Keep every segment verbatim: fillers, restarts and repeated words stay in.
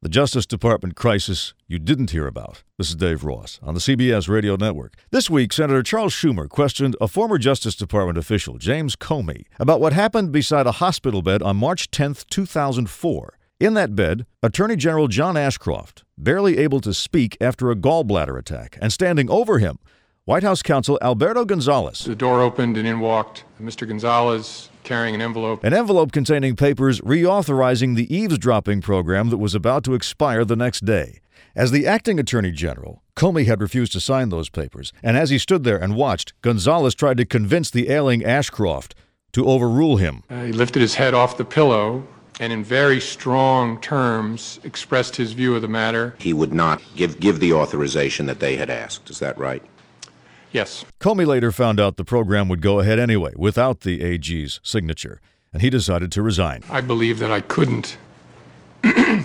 The Justice Department crisis you didn't hear about. This is Dave Ross on the C B S Radio Network. This week, Senator Charles Schumer questioned a former Justice Department official, James Comey, about what happened beside a hospital bed on March tenth, two thousand four. In that bed, Attorney General John Ashcroft, barely able to speak after a gallbladder attack, and standing over him, White House counsel Alberto Gonzales. The door opened and in walked Mister Gonzales, carrying an envelope. An envelope containing papers reauthorizing the eavesdropping program that was about to expire the next day. As the acting attorney general, Comey had refused to sign those papers, and as he stood there and watched, Gonzales tried to convince the ailing Ashcroft to overrule him. Uh, he lifted his head off the pillow and in very strong terms expressed his view of the matter. He would not give, give the authorization that they had asked. Is that right? Yes. Comey later found out the program would go ahead anyway, without the A G's signature, and he decided to resign. I believe that I couldn't, I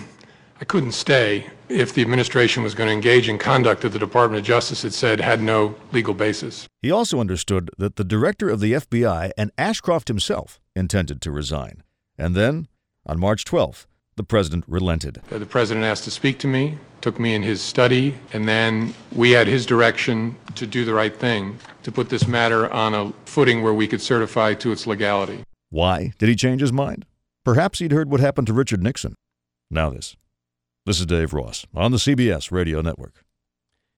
couldn't stay if the administration was going to engage in conduct that the Department of Justice, it said, had no legal basis. He also understood that the director of the F B I and Ashcroft himself intended to resign. And then, on March twelfth, the president relented. The president asked to speak to me, took me in his study, and then we had his direction to do the right thing, to put this matter on a footing where we could certify to its legality. Why did he change his mind? Perhaps he'd heard what happened to Richard Nixon. Now this. This is Dave Ross on the C B S Radio Network.